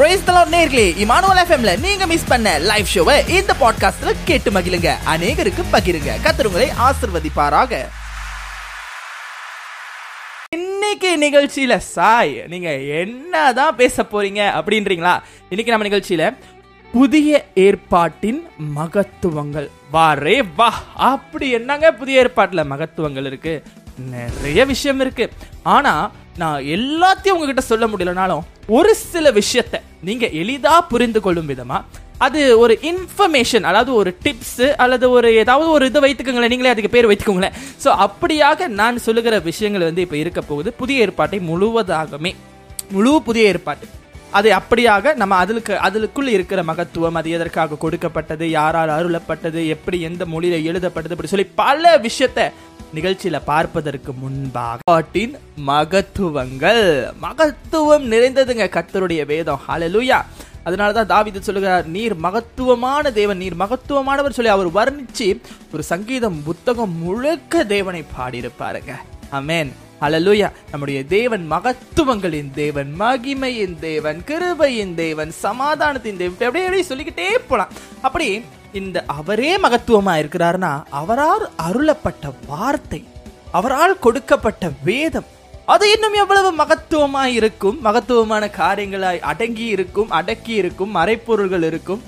Praise the Lord நேயர்களே, Emmanuel FM-ல நீங்க மிஸ் பண்ண லைவ் ஷோவை இந்த பாட்காஸ்ட்ல கேட்டு மகிழுங்க, அநேகருக்கு பகிருங்க. கர்த்தர் உங்களை ஆசீர்வதிப்பாராக. இன்னைக்கு நிகழ்ச்சியில சாய் நீங்க என்னதான் பேச போறீங்க அப்படின்றீங்களா? இன்னைக்கு நம்ம நிகழ்ச்சியில புதிய ஏற்பாட்டின் மகத்துவங்கள். வாரே வா, அப்படி என்னங்க புதிய ஏற்பாட்டுல மகத்துவங்கள் இருக்கு, நிறைய விஷயம் இருக்கு. ஆனா நான் எல்லாத்தையும் உங்ககிட்ட சொல்ல முடியலனாலும் ஒரு சில விஷயத்தை நீங்க எளிதா புரிந்து கொள்ளும் விதமா அது ஒரு இன்ஃபர்மேஷன், அதாவது ஒரு டிப்ஸ் அல்லது ஒரு ஏதாவது ஒரு இது வைத்துக்கோங்களேன், நீங்களே அதுக்கு பேர் வைத்துக்கோங்களேன். ஸோ அப்படியாக நான் சொல்லுகிற விஷயங்கள் வந்து இப்போ இருக்க போகுது. புதிய ஏற்பாட்டை முழுவதாகவே, முழு புதிய ஏற்பாட்டு அதை அப்படியாக நம்ம அதுக்குள்ளே இருக்கிற மகத்துவம், அது எதற்காக கொடுக்கப்பட்டது, யாரால் அருளப்பட்டது, எப்படி எந்த மொழியில எழுதப்பட்டது, இப்படி சொல்லி பல விஷயத்தை நிகழ்ச்சியில பார்ப்பதற்கு முன்பாக பாட்டின் மகத்துவங்கள், மகத்துவம் நிறைந்ததுங்க கர்த்தருடைய வேதம். ஹalleluya. அதனாலதான் தாவீது சொல்லுகிறார், நீர் மகத்துவமான தேவன், நீர் மகத்துவமானவர் சொல்லி அவர் வர்ணிச்சு ஒரு சங்கீதம் புத்தகம் முழுக்க தேவனை பாடியிருப்பாருங்க. ஆமென், ஹalleluya. நம்முடைய தேவன் மகத்துவங்களின் தேவன், மகிமையின் தேவன், கிருபையின் தேவன், சமாதானத்தின் தேவன், அப்படியே சொல்லிக்கிட்டே போலாம். அப்படி இந்த அவரே மகத்துவமா இருக்கிறார்னா அவரால் அருளப்பட்ட வார்த்தை, அவரால் கொடுக்கப்பட்ட வேதம், அது இன்னும் எவ்வளவு மகத்துவமாய் இருக்கும், மகத்துவமான காரியங்களாய் அடக்கி இருக்கும், மறைப்பொருள்கள் இருக்கும்,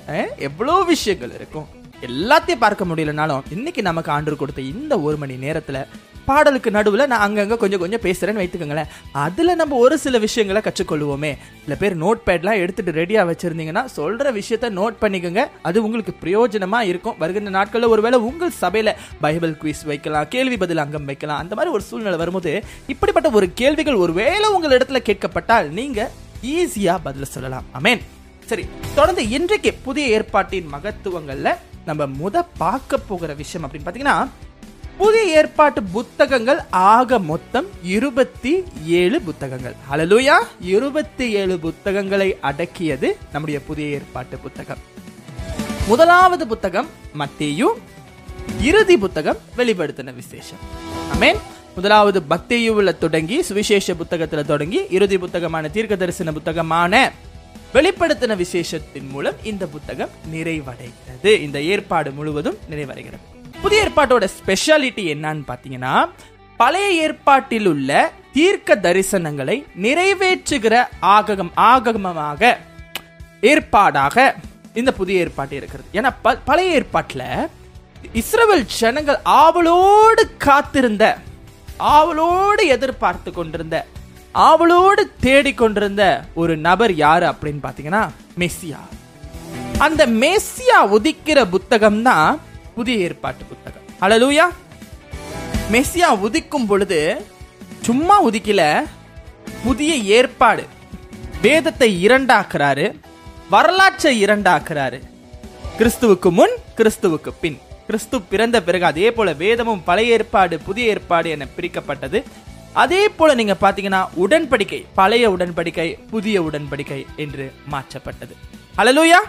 எவ்வளோ விஷயங்கள் இருக்கும். எல்லாத்தையும் பார்க்க முடியலனாலும் இன்னைக்கு நமக்கு ஆண்டவர் கொடுத்த இந்த ஒரு மணி நேரத்துல பாடலுக்கு நடுவில் நான் அங்கங்கே கொஞ்சம் பேசுகிறேன்னு வைத்துக்கோங்களேன். அதில் நம்ம ஒரு சில விஷயங்களை கற்றுக்கொள்வோமே. சில பேர் நோட் பேட்லாம் எடுத்துகிட்டு ரெடியாக வச்சுருந்தீங்கன்னா சொல்கிற விஷயத்த நோட் பண்ணிக்கோங்க, அது உங்களுக்கு பிரயோஜனமாக இருக்கும். வருகின்ற நாட்களில் ஒருவேளை உங்கள் சபையில் பைபிள் குவிஸ் வைக்கலாம், கேள்வி பதில் அங்கம் வைக்கலாம். அந்த மாதிரி ஒரு சூழ்நிலை வரும்போது இப்படிப்பட்ட ஒரு கேள்விகள் ஒருவேளை உங்கள் இடத்துல கேட்கப்பட்டால் நீங்கள் ஈஸியாக பதில் சொல்லலாம். ஆமென். சரி, தொடர்ந்து இன்றைக்கு புதிய ஏற்பாட்டின் மகத்துவங்களில் நம்ம பார்க்க போகிற விஷயம் அப்படின்னு பார்த்தீங்கன்னா, புதிய ஏற்பாட்டு புத்தகங்கள் ஆக மொத்தம் 27 புத்தகங்கள். ஹalleluya. 27 புத்தகங்களை அடக்கியது நம்முடைய புதிய ஏற்பாட்டு புத்தகம். முதலாவது புத்தகம் மத்தேயு, இறுதி புத்தகம் வெளிப்படுத்தின விசேஷம். ஆமென். முதலாவது மத்தேயுல தொடங்கி, சுவிசேஷ புத்தகத்துல தொடங்கி, இறுதி புத்தகமான தீர்க்க தரிசன புத்தகமான வெளிப்படுத்தின விசேஷத்தின் மூலம் இந்த புத்தகம் நிறைவடைகிறது. இந்த ஏற்பாடு முழுவதும் நிறைவடைகிறது. புதிய ஏற்பாட்டோட ஸ்பெஷாலிட்டி என்னன்னு பார்த்தீங்கன்னா, பழைய ஏற்பாட்டில் உள்ள தீர்க்க தரிசனங்களை நிறைவேற்றுகிற ஆகமமாக ஏற்பாடாக இந்த புதிய ஏற்பாடு இருக்கிறது. ஏன்னா பழைய ஏற்பாட்டில் இஸ்ரவேல் ஜனங்கள் ஆவலோடு எதிர்பார்த்து கொண்டிருந்த, ஆவலோடு தேடிக்கொண்டிருந்த ஒரு நபர் யாரு அப்படின்னு பார்த்தீங்கன்னா மெசியா. அந்த மெசியா உதிக்கிற புத்தகம் தான் புதிய ஏற்பாட்டு புத்தகம். ஹalleluya. மெசியா உதிக்கும் பொழுது சும்மா உதிக்கல, புதிய ஏற்பாடு வேதத்தை இரண்டாக்குறாரு, வரலாற்றை இரண்டாக்குறாரு. கிறிஸ்துவுக்கு முன், கிறிஸ்துவுக்கு பின், கிறிஸ்து பிறந்த பிறகு. அதே போல வேதமும் பழைய ஏற்பாடு புதிய ஏற்பாடு என பிரிக்கப்பட்டது. அதே போல நீங்க பாத்தீங்கன்னா உடன்படிக்கை பழைய உடன்படிக்கை புதிய உடன்படிக்கை என்று மாற்றப்பட்டது. ஹalleluya.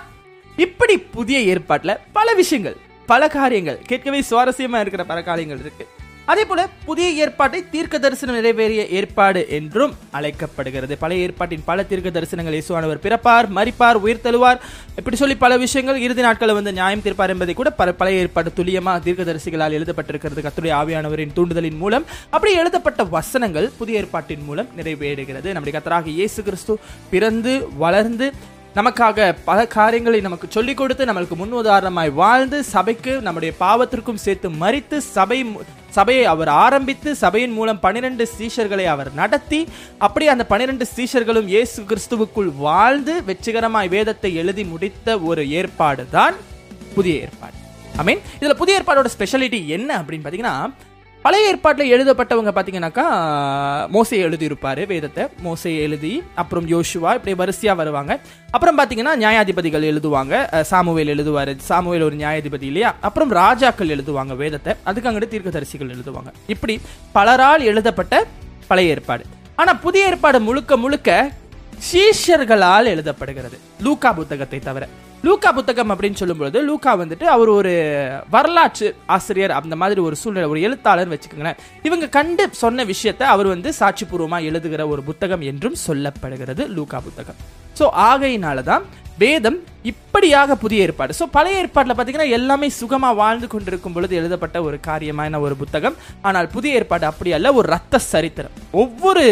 இப்படி புதிய ஏற்பாட்டுல பல விஷயங்கள், பல காரியங்கள், கேட்கவே சுவாரஸ்யமா இருக்கிற பல காரியங்கள் இருக்கு. அதே போல புதிய ஏற்பாட்டை தீர்க்க தரிசனம் நிறைவேறிய ஏற்பாடு என்றும் அழைக்கப்படுகிறது. பழைய ஏற்பாட்டின் பல தீர்க்க தரிசனங்கள், இயேசுவானவர் பிறப்பார், மரிப்பார், உயிர் தழுவார், இப்படி சொல்லி பல விஷயங்கள், இறுதி நாட்களை வந்து நியாயம் தீர்ப்பார் என்பதை கூட பழைய ஏற்பாடு துல்லியமா தீர்க்க தரிசிகளால் எழுதப்பட்டிருக்கிறது. கர்த்தருடைய ஆவியானவரின் தூண்டுதலின் மூலம் அப்படி எழுதப்பட்ட வசனங்கள் புதிய ஏற்பாட்டின் மூலம் நிறைவேறுகிறது. நம்முடைய கர்த்தராகிய இயேசு கிறிஸ்து பிறந்து வளர்ந்து நமக்காக பல காரியங்களை நமக்கு சொல்லிக் கொடுத்து, நம்மளுக்கு முன் உதாரணமாய் வாழ்ந்து, சபைக்கு நம்முடைய பாவத்திற்கும் சேர்த்து மரித்து, சபையை அவர் ஆரம்பித்து, சபையின் மூலம் 12 சீஷர்களை அவர் நடத்தி, அப்படி அந்த 12 சீஷர்களும் இயேசு கிறிஸ்துவுக்குள் வாழ்ந்து வெற்றிகரமாய் வேதத்தை எழுதி முடித்த ஒரு ஏற்பாடு தான் புதிய ஏற்பாடு. ஐ மீன், இதில் புதிய ஏற்பாடோட ஸ்பெஷாலிட்டி என்ன அப்படின்னு பார்த்தீங்கன்னா, பழைய ஏற்பாட்டில் எழுதப்பட்டவங்க பார்த்தீங்கன்னாக்கா மோசே எழுதியிருப்பார் வேதத்தை, மோசே எழுதி, அப்புறம் யோசுவா, இப்படி வரிசையாக வருவாங்க. அப்புறம் பார்த்தீங்கன்னா நியாயாதிபதிகள் எழுதுவாங்க, சாமுவேல் எழுதுவார், சாமுவேல் ஒரு நியாயாதிபதி இல்லையா. அப்புறம் ராஜாக்கள் எழுதுவாங்க வேதத்தை, அதுக்கு அங்கிட்டு தீர்க்கதரிசிகள் எழுதுவாங்க. இப்படி பலரால் எழுதப்பட்ட பழைய ஏற்பாடு. ஆனால் புதிய ஏற்பாடு முழுக்க முழுக்க சீஷர்களால் எழுதப்படுகிறது, லூக்கா புத்தகத்தை தவிர. லூக்கா புத்தகம் அப்படின்னு சொல்லும்பொழுது லூக்கா வந்துட்டு அவர் ஒரு வரலாற்று ஆசிரியர், அந்த மாதிரி ஒரு சூழ்நிலை, ஒரு எழுத்தாளர் வச்சுக்கோங்களேன். இவங்க கண்டு சொன்ன விஷயத்தை அவர் வந்து சாட்சிபூர்வமாக எழுதுகிற ஒரு புத்தகம் என்றும் சொல்லப்படுகிறது லூக்கா புத்தகம். ஸோ ஸோ ஆகையினால தான் வேதம் இப்படியாக புதிய ஏற்பாடு. ஸோ பழைய ஏற்பாட்டில் பார்த்தீங்கன்னா எல்லாமே சுகமாக வாழ்ந்து கொண்டிருக்கும் பொழுது எழுதப்பட்ட ஒரு காரியமான ஒரு புத்தகம். ஆனால் புதிய ஏற்பாடு அப்படி அல்ல, ஒரு ரத்த சரித்திரம். ஒவ்வொரு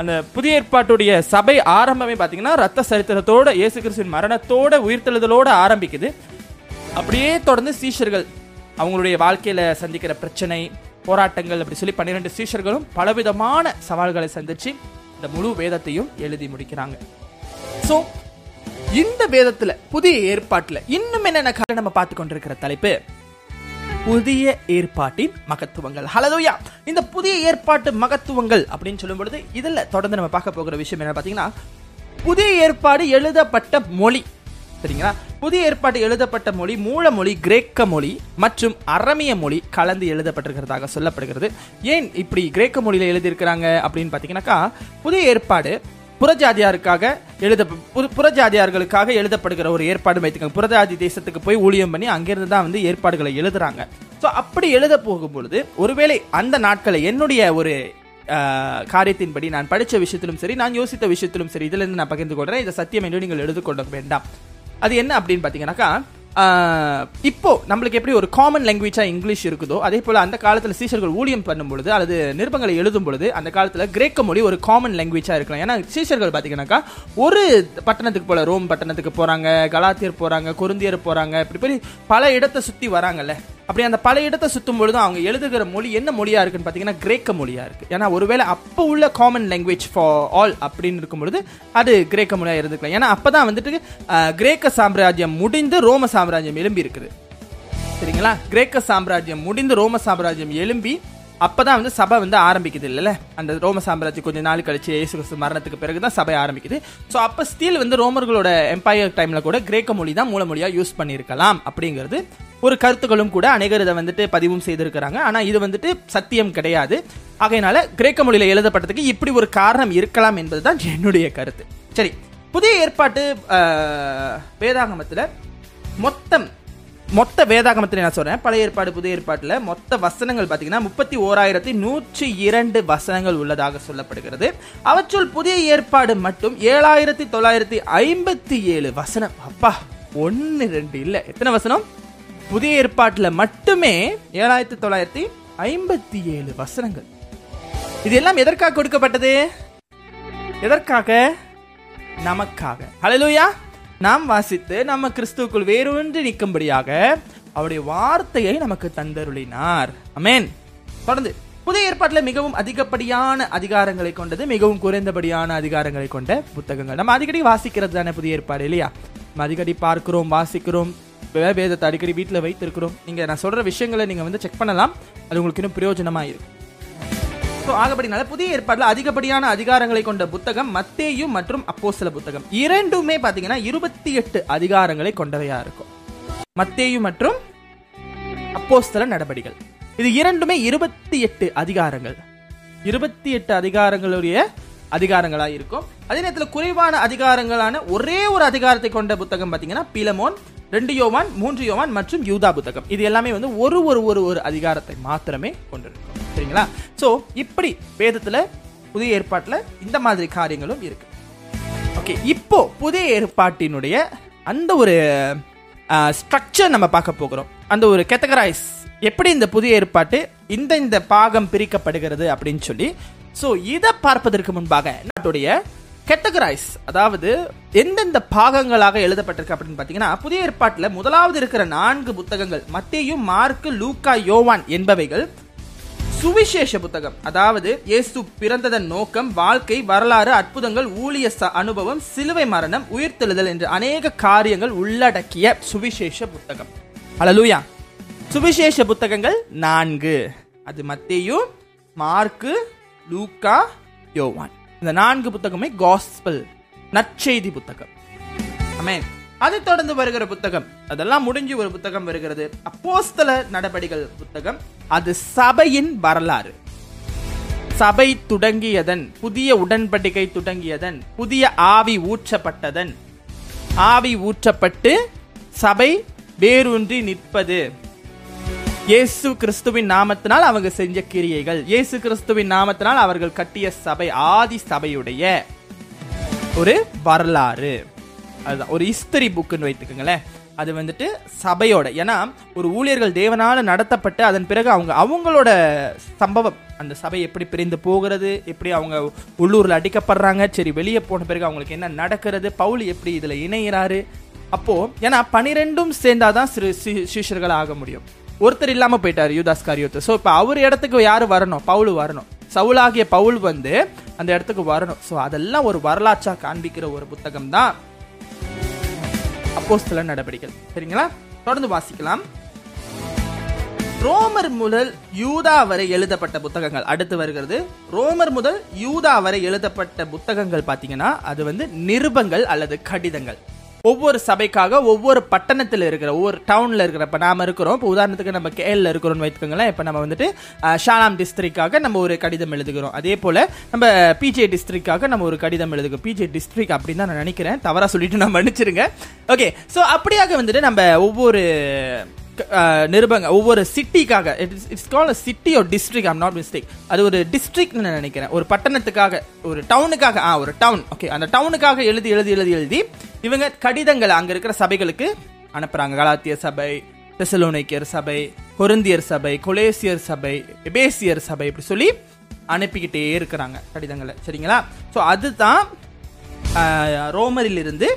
அந்த புதிய ஏற்பாட்டுடைய சபை ஆரம்பமே பார்த்தீங்கன்னா ரத்த சரித்திரத்தோட, இயேசு கிறிஸ்துவின் மரணத்தோட உயிர்த்தெழுதலோட ஆரம்பிக்குது. அப்படியே தொடர்ந்து சீஷர்கள் அவங்களுடைய வாழ்க்கையில் சந்திக்கிற பிரச்சனை, போராட்டங்கள் அப்படி சொல்லி 12 சீஷர்களும் பலவிதமான சவால்களை சந்திச்சு இந்த முழு வேதத்தையும் எழுதி முடிக்கிறாங்க. ஸோ இந்த வேதத்துல புதிய ஏற்பாட்டில் இன்னும் என்னென்ன காரணம் நம்ம பார்த்து கொண்டிருக்கிற தலைப்பு புதிய ஏற்பாட்டின் மகத்துவங்கள். ஹல்லேலூயா! இந்த புதிய ஏற்பாட்டு மகத்துவங்கள் அப்படின்னு சொல்லும் பொழுது இதில் தொடர்ந்து நம்ம பார்க்க போகிற விஷயம் என்ன பார்த்தீங்கன்னா, புதிய ஏற்பாடு எழுதப்பட்ட மொழி. சரிங்களா? புதிய ஏற்பாடு எழுதப்பட்ட மொழி மூல மொழி கிரேக்க மொழி மற்றும் அரமிய மொழி கலந்து எழுதப்பட்டிருக்கிறதாக சொல்லப்படுகிறது. ஏன் இப்படி கிரேக்க மொழியில் எழுதியிருக்கிறாங்க அப்படின்னு பார்த்தீங்கன்னாக்கா, புதிய ஏற்பாடு புறஜாதியார்களுக்காக எழுதப்படுகிற ஒரு ஏற்பாடு வைத்துக்காங்க. புறஜாதி தேசத்துக்கு போய் ஊழியம் பண்ணி அங்கிருந்து தான் வந்து ஏற்பாடுகளை எழுதுறாங்க. ஸோ அப்படி எழுத போகும்பொழுது ஒருவேளை அந்த நாட்களை என்னுடைய ஒரு காரியத்தின்படி நான் படித்த விஷயத்திலும் சரி, நான் யோசித்த விஷயத்திலும் சரி, இதிலிருந்து நான் பகிர்ந்து கொள்கிறேன். இதை சத்தியம் என்று நீங்கள் எழுதிக்கொள்ள வேண்டாம். அது என்ன அப்படின்னு பார்த்தீங்கன்னாக்கா, இப்போ நம்மளுக்கு எப்படி ஒரு காமன் லாங்குவேஜாக இங்கிலீஷ் இருக்குதோ அதே போல் அந்த காலத்தில் சீஷர்கள் ஊழியம் பண்ணும்பொழுது அல்லது நிருபங்களை எழுதும் பொழுது அந்த காலத்தில் கிரேக்க மொழி ஒரு காமன் லாங்குவேஜாக இருக்கலாம். ஏன்னா சீஷர்கள் பார்த்தீங்கன்னாக்கா ஒரு பட்டணத்துக்கு போல ரோம் பட்டணத்துக்கு போகிறாங்க, கலாத்தியர் போகிறாங்க, கொருந்தியர் போகிறாங்க, இப்படி போய் பல இடத்தை சுற்றி வராங்கல்ல. அப்படி அந்த பல இடத்தை சுற்றும் பொழுதும் அவங்க எழுதுகிற மொழி என்ன மொழியாக இருக்குன்னு பார்த்தீங்கன்னா கிரேக்க மொழியாக இருக்குது. ஏன்னா ஒருவேளை அப்போ உள்ள காமன் லாங்குவேஜ் ஃபார் ஆல் அப்படின்னு இருக்கும்பொழுது அது கிரேக்க மொழியாக இருந்துக்கலாம். ஏன்னா அப்போ தான் வந்துட்டு கிரேக்க சாம்ராஜ்யம் முடிந்து ரோம சாம்ராஜ்யம் எழும்பி இருக்குது. சரிங்களா? கிரேக்க சாம்ராஜ்யம் முடிந்து ரோம சாம்ராஜ்யம் எழும்பி அப்போ தான் வந்து சபை வந்து ஆரம்பிக்குது இல்லைல்ல. அந்த ரோம சாம்ராஜ்யம் கொஞ்சம் நாள் கழிச்சு இயேசு கிறிஸ்து மரணத்துக்கு பிறகு தான் சபை ஆரம்பிக்குது. ஸோ அப்போ ஸ்டீல் வந்து ரோமர்களோட எம்பையர் டைமில் கூட கிரேக்க மொழி தான் மூலமொழியாக யூஸ் பண்ணியிருக்கலாம் அப்படிங்கிறது ஒரு கருத்துக்களும் கூட அநேகர் இதை வந்துட்டு பதிவும் செய்திருக்கிறாங்க. ஆனால் இது வந்துட்டு சத்தியம் கிடையாது. ஆகையினால கிரேக்க மொழியில் எழுதப்பட்டதுக்கு இப்படி ஒரு காரணம் இருக்கலாம் என்பது தான் என்னுடைய கருத்து. சரி, புதிய ஏற்பாட்டு வேதாகமத்தில் மொத்த வேதாகமத்தில் நான் சொல்கிறேன், பழைய ஏற்பாடு புதிய ஏற்பாட்டில் மொத்த வசனங்கள் பார்த்தீங்கன்னா 31,102 வசனங்கள் உள்ளதாக சொல்லப்படுகிறது. அவற்றுள் புதிய ஏற்பாடு மட்டும் 7,957 வசனம். அப்பா, 1 2 இல்லை, எத்தனை வசனம்? புதிய ஏற்பாட்டில் மட்டுமே 7,957 வசனங்கள். இது எல்லாம் எதற்காக கொடுக்கப்பட்டது? எதற்காக? நமக்காக. ஹல்லேலூயா! நாம் வாசித்து நம்ம கிறிஸ்துவுக்குள் வேரூன்றி நிற்கும்படியாக அவருடைய வார்த்தையை நமக்கு தந்தருளினார். ஆமென். தொடர்ந்து புதிய ஏற்பாட்டில் மிகவும் அதிகப்படியான அதிகாரங்களை கொண்டது, மிகவும் குறைந்தபடியான அதிகாரங்களை கொண்ட புத்தகங்கள். நம்ம அடிக்கடி வாசிக்கிறது தானே புதிய ஏற்பாடு இல்லையா? நம்ம அடிக்கடி பார்க்கிறோம், வாசிக்கிறோம், வேதத்தை அடிக்கடி வீட்டில் வைத்திருக்கிறோம். நீங்கள் நான் சொல்கிற விஷயங்களை நீங்கள் வந்து செக் பண்ணலாம், அது உங்களுக்கு இன்னும் பிரயோஜனமாக இருக்கும். ஸோ ஆகப்படினால புதிய ஏற்பாட்டில் அதிகப்படியான அதிகாரங்களை கொண்ட புத்தகம் மத்தேயு மற்றும் அப்போஸ்தல புத்தகம் இரண்டுமே பார்த்தீங்கன்னா 28 அதிகாரங்களை கொண்டவையாக இருக்கும். மத்தேயு மற்றும் அப்போஸ்தல நடபடிகள் இது இரண்டுமே 28 அதிகாரங்கள், 28 அதிகாரங்களுடைய அதிகாரங்களாக இருக்கும். அதே நேரத்தில் குறைவான அதிகாரங்களான ஒரே ஒரு அதிகாரத்தை கொண்ட புத்தகம் பார்த்தீங்கன்னா பிலமோன், 2 யோவான், 3 யோவான் மற்றும் யூதா புத்தகம். இது எல்லாமே வந்து ஒரு அதிகாரத்தை மாத்திரமே கொண்டிருக்கும். சரிங்களா? ஸோ இப்படி வேதத்தில் புதிய ஏற்பாட்டில் இந்த மாதிரி காரியங்களும் இருக்கு. ஓகே, இப்போ புதிய ஏற்பாட்டினுடைய அந்த ஒரு ஸ்ட்ரக்சர் நம்ம பார்க்க போகிறோம். அந்த ஒரு கேட்டகரைஸ் எப்படி இந்த புதிய ஏற்பாட்டு இந்த பாகம் பிரிக்கப்படுகிறது அப்படின்னு சொல்லி. ஸோ இதை பார்ப்பதற்கு முன்பாக நாட்டுடைய கேட்டகரைஸ், அதாவது எந்தெந்த பாகங்களாக எழுதப்பட்டிருக்கு அப்படின்னு பார்த்தீங்கன்னா, புதிய ஏற்பாட்டில் முதலாவது இருக்கிற 4 புத்தகங்கள் மத்தேயு, மார்க்கு, லூக்கா, யோவான் என்பவைகள் சுவிசேஷ புத்தகம். அதாவது இயேசு பிறந்ததன் நோக்கம், வாழ்க்கை, வரலாறு, அற்புதங்கள், ஊழிய அனுபவம், சிலுவை மரணம், உயிர்த்தெழுதல் என்ற அநேக காரியங்கள் உள்ளடக்கிய சுவிசேஷ புத்தகம். ஹல்லேலூயா! சுவிசேஷ புத்தகங்கள் 4, அது மத்தேயு, மார்க்கு, லூக்கா, யோவான். இந்த 4 புத்தகமே காஸ்பல், நற்செய்தி புத்தகம். ஆமென். அதை தொடர்ந்து வருகிற புத்தகம், அதெல்லாம் முடிஞ்சு ஒரு புத்தகம் வருகிறது, அப்போஸ்தல நடபடிகள் புத்தகம். அது சபையின் வரலாறு, சபை தொடங்கியதன், புதிய உடன்படிக்கை தொடங்கியதன், புதிய ஆவி ஊற்றப்பட்டதன், ஆவி ஊற்றப்பட்டு சபை வேரூன்றி நிற்பது, இயேசு கிறிஸ்துவின் நாமத்தினால் அவங்க செஞ்ச கிரியைகள், இயேசு கிறிஸ்துவின் நாமத்தினால் அவர்கள் கட்டிய சபை, ஆதி சபையுடைய ஒரு வரலாறு, அதுதான் ஒரு ஹிஸ்டரி புக்குன்னு வைத்துக்கோங்களேன். அது வந்துட்டு சபையோட, ஏன்னா ஒரு ஊழியர்கள் தேவனால் நடத்தப்பட்டு அதன் பிறகு அவங்களோட சம்பவம், அந்த சபை எப்படி பிரிந்து போகிறது, எப்படி அவங்க உள்ளூரில் அடிக்கப்படுறாங்க, சரி வெளியே போன பிறகு அவங்களுக்கு என்ன நடக்கிறது, பவுல் எப்படி இதில் இணைகிறாரு. அப்போது ஏன்னா 12 சேர்ந்தாதான் சிஷ்யர்கள் ஆக முடியும். ஒருத்தர் இல்லாமல் போயிட்டார் யூதாஸ்காரியோத்து. ஸோ இப்போ அவர் இடத்துக்கு யார் வரணும்? பவுல் வரணும். சவுலாகிய பவுல் வந்து அந்த இடத்துக்கு வரணும். ஸோ அதெல்லாம் ஒரு வரலாற்றாக காண்பிக்கிற ஒரு புத்தகம் தான் அப்போஸ்தல நடவடிக்கைகள். சரிங்களா, தொடர்ந்து வாசிக்கலாம். ரோமர் முதல் யூதா வரை எழுதப்பட்ட புத்தகங்கள் அடுத்து வருகிறது. ரோமர் முதல் யூதா வரை எழுதப்பட்ட புத்தகங்கள் பார்த்தீங்கன்னா அது வந்து நிருபங்கள் அல்லது கடிதங்கள். ஒவ்வொரு சபைக்காக ஒவ்வொரு பட்டணத்தில் இருக்கிற, ஒவ்வொரு டவுனில் இருக்கிற, இப்போ நாம் இருக்கிறோம், இப்போ உதாரணத்துக்கு நம்ம கேஎல்ல இருக்கிறோம்னு வைத்துக்கோங்களேன். இப்போ நம்ம வந்துட்டு ஷாலாம் டிஸ்ட்ரிக்டாக நம்ம ஒரு கடிதம் எழுதுகிறோம். அதே போல் நம்ம பிஜே டிஸ்ட்ரிக்டாக நம்ம ஒரு கடிதம் எழுதுகிறோம். பிஜே டிஸ்ட்ரிக்ட் அப்படின்னு தான் நான் நினைக்கிறேன், தவறாக சொல்லிட்டு நான் மன்னிச்சிருங்க. ஓகே, ஸோ அப்படியாக வந்துட்டு நம்ம ஒவ்வொரு நிருபங்க, ஒவ்வொரு சிட்டிக்காக, it's call city or district, I'm not mistake, அது ஒரு டிஸ்ட்ரிக்ட்னு நான் நினைக்கிறேன், ஒரு பட்டணத்துக்காக, ஒரு டவுனுக்காக, ஒரு டவுன், ஓகே, அந்த டவுனுக்காக எழுதி எழுதி எழுதி எழுதி இவங்க கடிதங்கள் அங்கே இருக்கிற சபைகளுக்கு அனுப்புகிறாங்க. கலாத்திய சபை, தெசலோனிக்கர் சபை, கொரிந்தியர் சபை, கொலேசியர் சபை, எபேசியர் சபை, இப்படி சொல்லி அனுப்பிக்கிட்டே இருக்கிறாங்க கடிதங்களை. சரிங்களா, ஸோ அதுதான் ரோமரிலிருந்து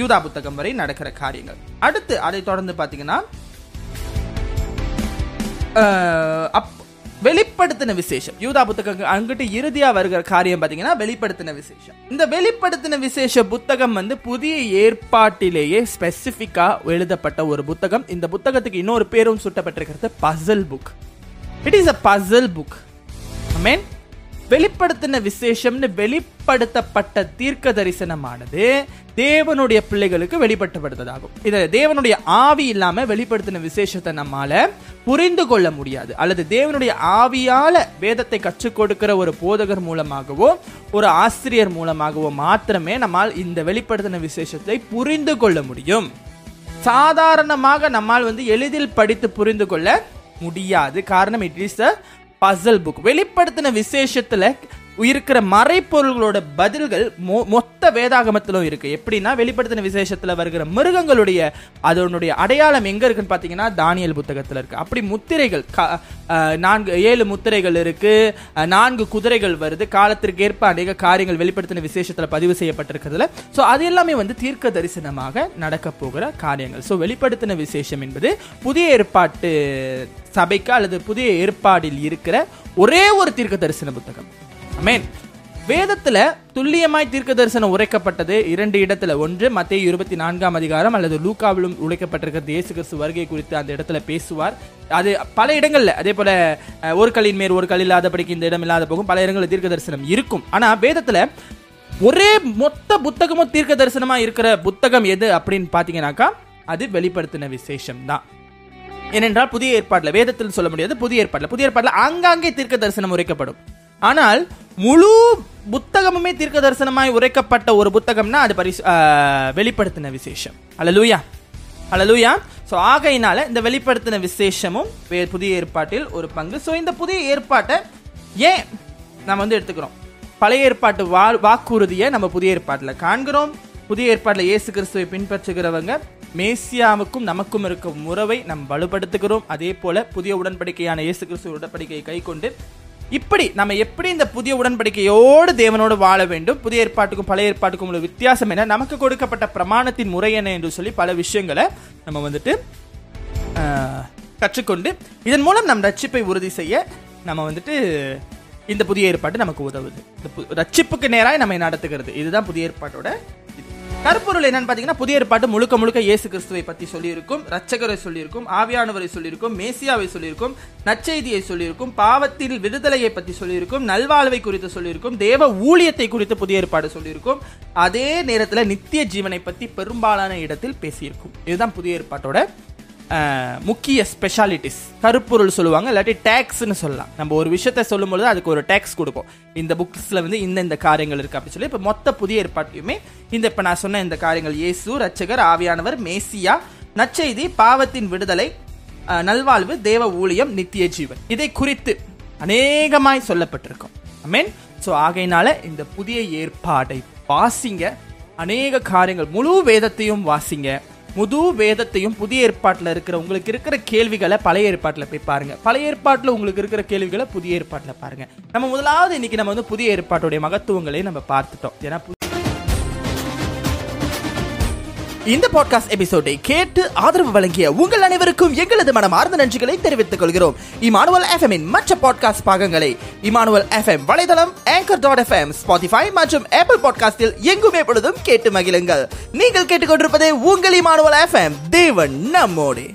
யூதா புத்தகம் வரை நடக்கிற காரியங்கள். அடுத்து அதை தொடர்ந்து பார்த்தீங்கன்னா வெளிப்படுத்தின விசேஷம். யூதா புத்தகம் அங்கிட்டு இறுதியாக வருகிற காரியம் பார்த்தீங்கன்னா வெளிப்படுத்தின விசேஷம். இந்த வெளிப்படுத்தின விசேஷ புத்தகம் வந்து புதிய ஏற்பாட்டிலேயே ஸ்பெசிஃபிக்காக எழுதப்பட்ட ஒரு புத்தகம். இந்த புத்தகத்துக்கு இன்னொரு பேரும் சுட்டப்பட்டிருக்கிறது, puzzle book. It is a puzzle book. I mean, வெளிப்படுத்தின விசேஷம்னு வெளிப்படுத்தப்பட்ட தீர்க்க தரிசனமானது தேவனுடைய பிள்ளைகளுக்கு வெளிப்படுத்தப்படுவதாகும். இதை தேவனுடைய ஆவி இல்லாமல் வெளிப்படுத்தின விசேஷத்தை நம்மால் புரிந்து கொள்ள முடியாது. அல்லது தேவனுடைய ஆவியால் வேதத்தை கற்றுக் கொடுக்கிற ஒரு போதகர் மூலமாகவோ ஒரு ஆசிரியர் மூலமாகவோ மாத்திரமே நம்மால் இந்த வெளிப்படுத்தின விசேஷத்தை புரிந்து கொள்ள முடியும். சாதாரணமாக நம்மால் வந்து எளிதில் படித்து புரிந்து கொள்ள முடியாது. காரணம், it is a puzzle book. வெளிப்படுத்தின விசேஷத்தில் இருக்கிற மறைப்பொருள்களோட பதில்கள் மொத்த வேதாகமத்திலும் இருக்கு. எப்படின்னா, வெளிப்படுத்தின விசேஷத்தில் வருகிற மிருகங்களுடைய அதனுடைய அடையாளம் எங்க இருக்குன்னு பார்த்தீங்கன்னா தானியல் புத்தகத்தில் இருக்கு. அப்படி முத்திரைகள் 4-7 முத்திரைகள் இருக்கு, 4 குதிரைகள் வருது. காலத்திற்கு ஏற்ப அநேக காரியங்கள் வெளிப்படுத்தின விசேஷத்தில் பதிவு செய்யப்பட்டிருக்கிறதுல. ஸோ அது எல்லாமே வந்து தீர்க்க தரிசனமாக நடக்க போகிற காரியங்கள். ஸோ வெளிப்படுத்தின விசேஷம் என்பது புதிய ஏற்பாட்டு சபைக்கு அல்லது புதிய ஏற்பாடில் இருக்கிற ஒரே ஒரு தீர்க்க தரிசன புத்தகம். வேதத்துல துல்லியமாய் தீர்க்க தரிசனம் உரைக்கப்பட்டது 2 இடத்துல. ஒன்று மத்தேயு 24 அதிகாரம் அல்லது லூக்காவிலும் உரைக்கப்பட்டிருக்கிறது. இயேசு கிறிஸ்து வருகை குறித்து அந்த இடத்துல பேசுவார். அது பல இடங்கள்ல, அதே போல ஒரு கல்லின் மேல் ஒரு கல் இல்லாதபடிக்கு இந்த இடம் இல்லாத போகும், பல இடங்களில் தீர்க்க தரிசனம் இருக்கும். ஆனா வேதத்துல ஒரே மொத்த புத்தகமும் தீர்க்க தரிசனமா இருக்கிற புத்தகம் எது அப்படின்னு பாத்தீங்கன்னாக்கா அது வெளிப்படுத்தின விசேஷம் தான். ஏனென்றால் புதிய ஏற்பாட்டில், வேதத்தில் சொல்ல முடியாது, புதிய ஏற்பாட்டில் ஆங்காங்கே தீர்க்க தரிசனம் உரைக்கப்படும். ஆனால் முழு புத்தகமுமே தீர்க்க தரிசனமாய் உரைக்கப்பட்ட ஒரு புத்தகம்னா அது வெளிப்படுத்தின விசேஷம். அல்லேலூயா, அல்லேலூயா. ஸோ ஆகையினால இந்த வெளிப்படுத்தின விசேஷமும் புதிய ஏற்பாட்டில் ஒரு பங்கு. ஸோ இந்த புதிய ஏற்பாட்டை ஏன் நம்ம வந்து எடுத்துக்கிறோம்? பழைய ஏற்பாட்டு வாக்குறுதியை நம்ம புதிய ஏற்பாட்டில் காண்கிறோம். புதிய ஏற்பாட்டில் இயேசு கிறிஸ்துவை பின்பற்றுகிறவங்க மேசியாவுக்கும் நமக்கும் இருக்கும் உறவை நம்ம வலுப்படுத்துகிறோம். அதே போல புதிய உடன்படிக்கையான இயேசு கிறிஸ்துவ உடன்படிக்கையை கை கொண்டு இப்படி நம்ம எப்படி இந்த புதிய உடன்படிக்கையோடு தேவனோடு வாழ வேண்டும், புதிய ஏற்பாட்டுக்கும் பழைய ஏற்பாட்டுக்கும் உள்ள வித்தியாசம் என்ன, நமக்கு கொடுக்கப்பட்ட பிரமாணத்தின் முறை என்ன என்று சொல்லி பல விஷயங்களை நம்ம வந்துட்டு கற்றுக்கொண்டு இதன் மூலம் நம் ரட்சிப்பை உறுதி செய்ய நம்ம வந்துட்டு இந்த புதிய ஏற்பாடு நமக்கு உதவுது. ரட்சிப்புக்கு நேராக நம்ம நடத்துகிறது. இதுதான் புதிய ஏற்பாட்டோட கருப்பொருள். என்னன்னு பார்த்தீங்கன்னா, புதிய ஏற்பாடு முழுக்க முழுக்க இயேசு கிறிஸ்துவை பற்றி சொல்லியிருக்கும், ரட்சகரை சொல்லியிருக்கும், ஆவியானவரை சொல்லியிருக்கும், மேசியாவை சொல்லியிருக்கும், நற்செய்தியை சொல்லியிருக்கும், பாவத்தில் விடுதலையை பற்றி சொல்லியிருக்கும், நல்வாழ்வை குறித்து சொல்லியிருக்கும், தேவ ஊழியத்தை குறித்து புதிய ஏற்பாடு சொல்லியிருக்கும். அதே நேரத்தில் நித்திய ஜீவனை பற்றி பெரும்பாலான இடத்தில் பேசியிருக்கும். இதுதான் புதிய ஏற்பாட்டோட முக்கிய ஸ்பெஷாலிட்டிஸ். கருப்பொருள் சொல்லுவாங்க, இல்லாட்டி டேக்ஸ்ன்னு சொல்லலாம். நம்ம ஒரு விஷயத்தை சொல்லும்பொழுது அதுக்கு ஒரு டேக்ஸ் கொடுப்போம். இந்த புக்ஸில் வந்து இந்த காரியங்கள் இருக்குது அப்படின்னு சொல்லி இப்போ மொத்த புதிய ஏற்பாட்டையுமே இப்போ நான் சொன்ன இந்த காரியங்கள், இயேசு, ரட்சகர், ஆவியானவர், மேசியா, நற்செய்தி, பாவத்தின் விடுதலை, நல்வாழ்வு, தேவ ஊழியம், நித்திய ஜீவன், இதை குறித்து அநேகமாய் சொல்லப்பட்டிருக்கும். ஐ மீன், ஸோ ஆகையினால இந்த புதிய ஏற்பாட்டை வாசிங்க, அநேக காரியங்கள், முழு வேதத்தையும் வாசிங்க, முழு வேதத்தையும் புதிய ஏற்பாட்டில் இருக்கிற உங்களுக்கு இருக்கிற கேள்விகளை பழைய ஏற்பாட்டில் போய் பாருங்கள், பழைய ஏற்பாட்டில் உங்களுக்கு இருக்கிற கேள்விகளை புதிய ஏற்பாட்டில் பாருங்கள். நம்ம முதலாவது இன்றைக்கி நம்ம வந்து புதிய ஏற்பாட்டுடைய மகத்துவங்களை நம்ம பார்த்துட்டோம். ஏன்னா இந்த பாட்காஸ்ட் எபிசோடை கேட்டு ஆதரவு வழங்கிய உங்கள் அனைவருக்கும் எங்களது மனமார்ந்த நன்றிகளை தெரிவித்துக் கொள்கிறோம். இமானுவல் FM இன் மற்ற பாட்காஸ்ட் பாகங்களை இமானுவல் FM வலைதளம், anchor.fm, Spotify மற்றும் Apple பாட்காஸ்டில் எங்குமே பொழுதும் கேட்டு மகிழுங்கள். நீங்கள் கேட்டுக்கொண்டிருப்பதே உங்கள் இமானுவல் FM. தேவன் நம்மோடு.